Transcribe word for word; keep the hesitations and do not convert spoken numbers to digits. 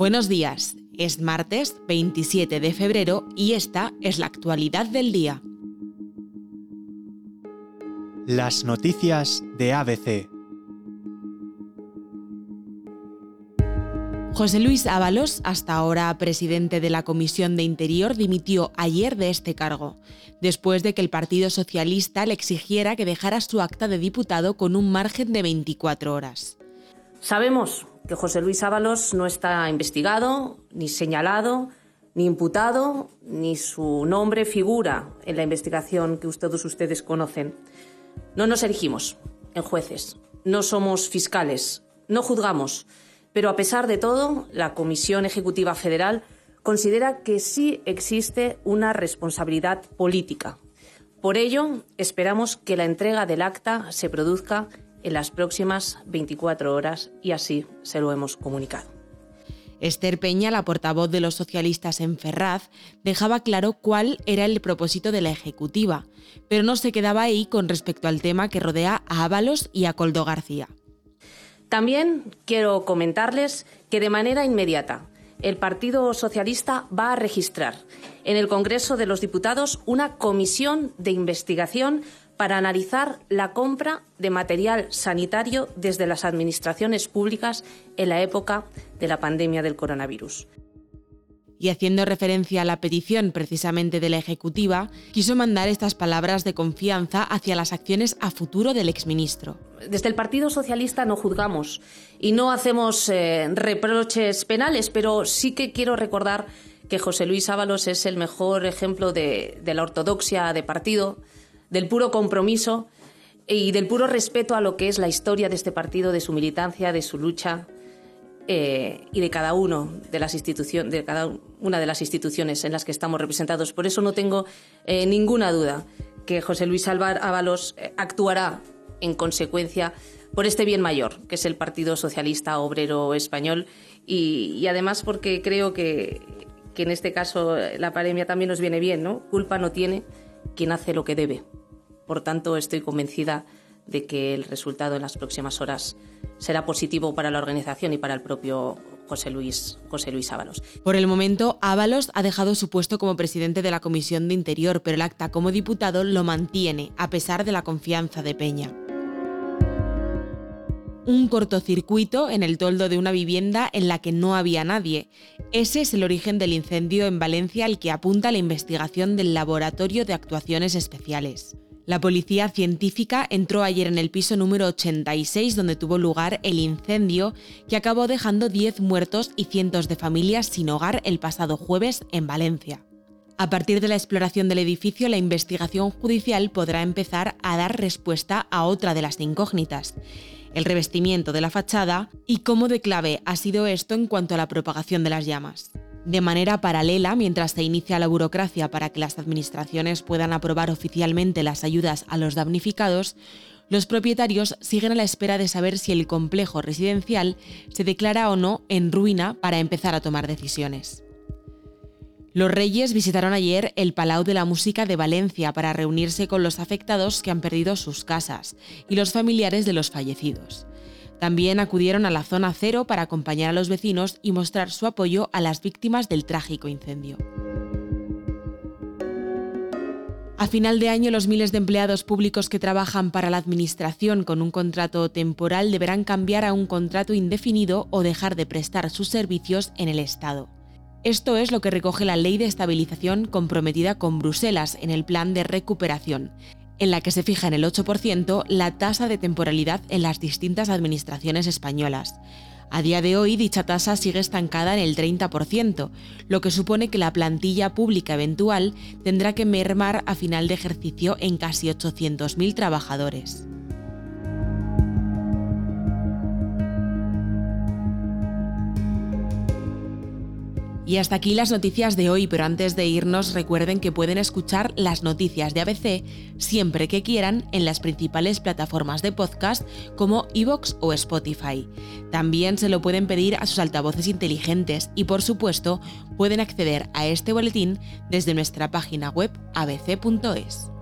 Buenos días, es martes veintisiete de febrero y esta es la actualidad del día. Las noticias de A B C. José Luis Ábalos, hasta ahora presidente de la Comisión de Interior, dimitió ayer de este cargo, después de que el Partido Socialista le exigiera que dejara su acta de diputado con un margen de veinticuatro horas. Sabemos que José Luis Ábalos no está investigado, ni señalado, ni imputado, ni su nombre figura en la investigación que todos ustedes conocen. No nos erigimos en jueces, no somos fiscales, no juzgamos, pero a pesar de todo, la Comisión Ejecutiva Federal considera que sí existe una responsabilidad política. Por ello, esperamos que la entrega del acta se produzca en las próximas veinticuatro horas y así se lo hemos comunicado. Esther Peña, la portavoz de los socialistas en Ferraz, dejaba claro cuál era el propósito de la Ejecutiva, pero no se quedaba ahí con respecto al tema que rodea a Ábalos y a Coldo García. También quiero comentarles que de manera inmediata el Partido Socialista va a registrar en el Congreso de los Diputados una comisión de investigación para analizar la compra de material sanitario desde las administraciones públicas en la época de la pandemia del coronavirus. Y haciendo referencia a la petición precisamente de la Ejecutiva, quiso mandar estas palabras de confianza hacia las acciones a futuro del exministro. Desde el Partido Socialista no juzgamos y no hacemos eh, reproches penales, pero sí que quiero recordar que José Luis Ábalos es el mejor ejemplo de, de la ortodoxia de partido, del puro compromiso y del puro respeto a lo que es la historia de este partido, de su militancia, de su lucha eh, y de cada uno de las instituciones, de cada una de las instituciones en las que estamos representados. Por eso no tengo eh, ninguna duda que José Luis Ábalos actuará en consecuencia por este bien mayor, que es el Partido Socialista Obrero Español, y, y además porque creo que, que en este caso la pandemia también nos viene bien, ¿no? Culpa no tiene quien hace lo que debe. Por tanto, estoy convencida de que el resultado en las próximas horas será positivo para la organización y para el propio José Luis, José Luis Ábalos. Por el momento, Ábalos ha dejado su puesto como presidente de la Comisión de Interior, pero el acta como diputado lo mantiene, a pesar de la confianza de Peña. Un cortocircuito en el toldo de una vivienda en la que no había nadie. Ese es el origen del incendio en Valencia al que apunta la investigación del Laboratorio de Actuaciones Especiales. La policía científica entró ayer en el piso número ochenta y seis donde tuvo lugar el incendio que acabó dejando diez muertos y cientos de familias sin hogar el pasado jueves en Valencia. A partir de la exploración del edificio, la investigación judicial podrá empezar a dar respuesta a otra de las incógnitas: el revestimiento de la fachada y cómo de clave ha sido esto en cuanto a la propagación de las llamas. De manera paralela, mientras se inicia la burocracia para que las administraciones puedan aprobar oficialmente las ayudas a los damnificados, los propietarios siguen a la espera de saber si el complejo residencial se declara o no en ruina para empezar a tomar decisiones. Los Reyes visitaron ayer el Palau de la Música de Valencia para reunirse con los afectados que han perdido sus casas y los familiares de los fallecidos. También acudieron a la zona cero para acompañar a los vecinos y mostrar su apoyo a las víctimas del trágico incendio. A final de año, los miles de empleados públicos que trabajan para la Administración con un contrato temporal deberán cambiar a un contrato indefinido o dejar de prestar sus servicios en el Estado. Esto es lo que recoge la Ley de Estabilización comprometida con Bruselas en el Plan de Recuperación, en la que se fija en el ocho por ciento la tasa de temporalidad en las distintas administraciones españolas. A día de hoy, dicha tasa sigue estancada en el treinta por ciento, lo que supone que la plantilla pública eventual tendrá que mermar a final de ejercicio en casi ochocientos mil trabajadores. Y hasta aquí las noticias de hoy, pero antes de irnos recuerden que pueden escuchar las noticias de A B C siempre que quieran en las principales plataformas de podcast como iVoox o Spotify. También se lo pueden pedir a sus altavoces inteligentes y, por supuesto, pueden acceder a este boletín desde nuestra página web a b c punto es.